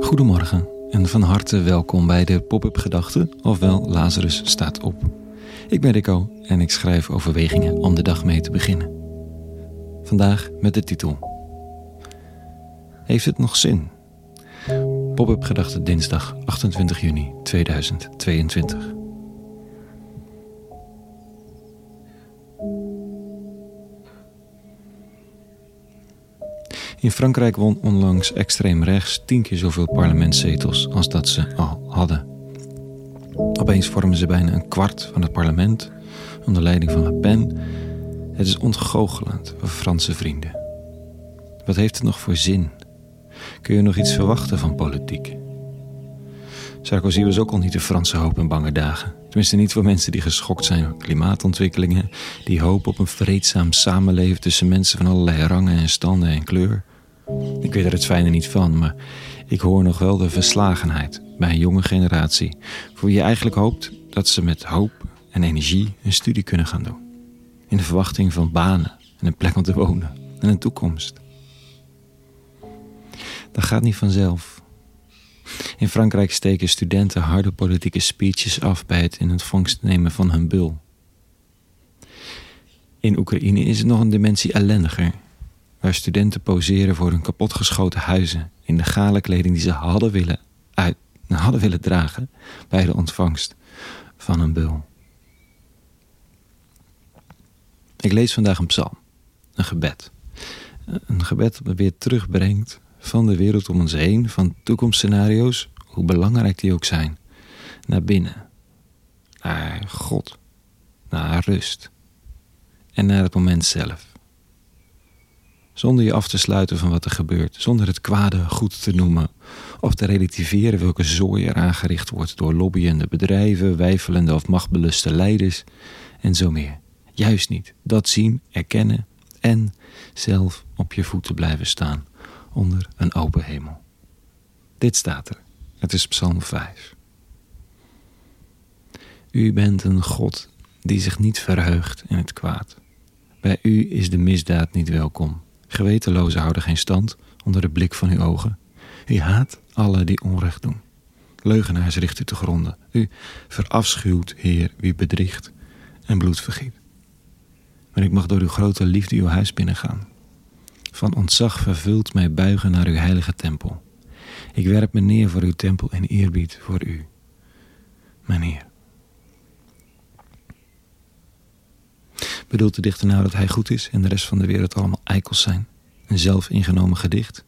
Goedemorgen en van harte welkom bij de Pop-up Gedachten, ofwel Lazarus staat op. Ik ben Rico en ik schrijf overwegingen om de dag mee te beginnen. Vandaag met de titel: Heeft het nog zin? Pop-up Gedachten dinsdag 28 juni 2022. In Frankrijk won onlangs extreem rechts 10 keer zoveel parlementszetels als dat ze al hadden. Opeens vormen ze bijna een kwart van het parlement onder leiding van Le Pen. Het is ontgoochelend voor Franse vrienden. Wat heeft het nog voor zin? Kun je nog iets verwachten van politiek? Sarkozy was ook al niet de Franse hoop in bange dagen. Tenminste niet voor mensen die geschokt zijn door klimaatontwikkelingen, die hoop op een vreedzaam samenleven tussen mensen van allerlei rangen en standen en kleur. Ik weet er het fijne niet van, maar ik hoor nog wel de verslagenheid bij een jonge generatie, voor wie je eigenlijk hoopt dat ze met hoop en energie een studie kunnen gaan doen. In de verwachting van banen en een plek om te wonen en een toekomst. Dat gaat niet vanzelf. In Frankrijk steken studenten harde politieke speeches af bij het in ontvangst nemen van hun bul. In Oekraïne is het nog een dimensie ellendiger, waar studenten poseren voor hun kapotgeschoten huizen in de gale kleding die ze hadden willen dragen bij de ontvangst van hun bul. Ik lees vandaag een psalm, een gebed. Een gebed dat me weer terugbrengt van de wereld om ons heen, van toekomstscenario's, hoe belangrijk die ook zijn, naar binnen, naar God, naar rust en naar het moment zelf. Zonder je af te sluiten van wat er gebeurt, zonder het kwade goed te noemen of te relativeren welke zooi er aangericht wordt door lobbyende bedrijven, weifelende of machtbeluste leiders en zo meer. Juist niet, dat zien, erkennen en zelf op je voeten blijven staan. Onder een open hemel. Dit staat er. Het is Psalm 5. U bent een God die zich niet verheugt in het kwaad. Bij u is de misdaad niet welkom. Gewetenlozen houden geen stand onder de blik van uw ogen. U haat alle die onrecht doen. Leugenaars richt u te gronden. U verafschuwt, Heer, wie bedriegt en bloed vergiet. Maar ik mag door uw grote liefde uw huis binnengaan. Van ontzag vervult mij buigen naar uw heilige tempel. Ik werp me neer voor uw tempel in eerbied voor u, mijn Heer. Bedoelt de dichter nou dat hij goed is en de rest van de wereld allemaal eikels zijn? Een zelfingenomen gedicht?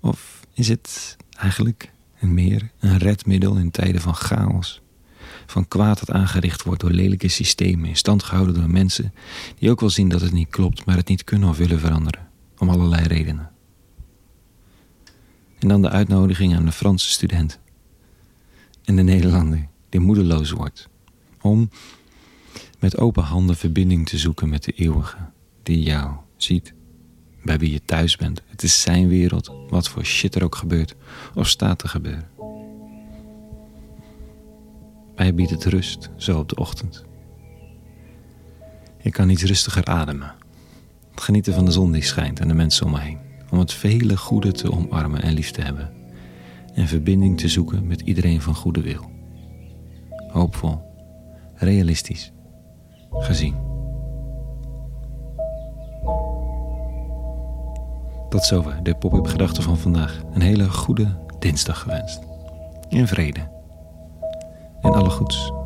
Of is het eigenlijk en meer een redmiddel in tijden van chaos? Van kwaad dat aangericht wordt door lelijke systemen, in stand gehouden door mensen die ook wel zien dat het niet klopt, maar het niet kunnen of willen veranderen, om allerlei redenen. En dan de uitnodiging aan de Franse student en de Nederlander die moedeloos wordt, om met open handen verbinding te zoeken met de eeuwige die jou ziet, bij wie je thuis bent. Het is zijn wereld, wat voor shit er ook gebeurt of staat te gebeuren. Hij biedt het rust, zo op de ochtend. Ik kan iets rustiger ademen. Genieten van de zon die schijnt en de mensen om me heen. Om het vele goede te omarmen en lief te hebben. En verbinding te zoeken met iedereen van goede wil. Hoopvol, realistisch, gezien. Tot zover de pop-up gedachten van vandaag. Een hele goede dinsdag gewenst. In vrede. En alle goeds.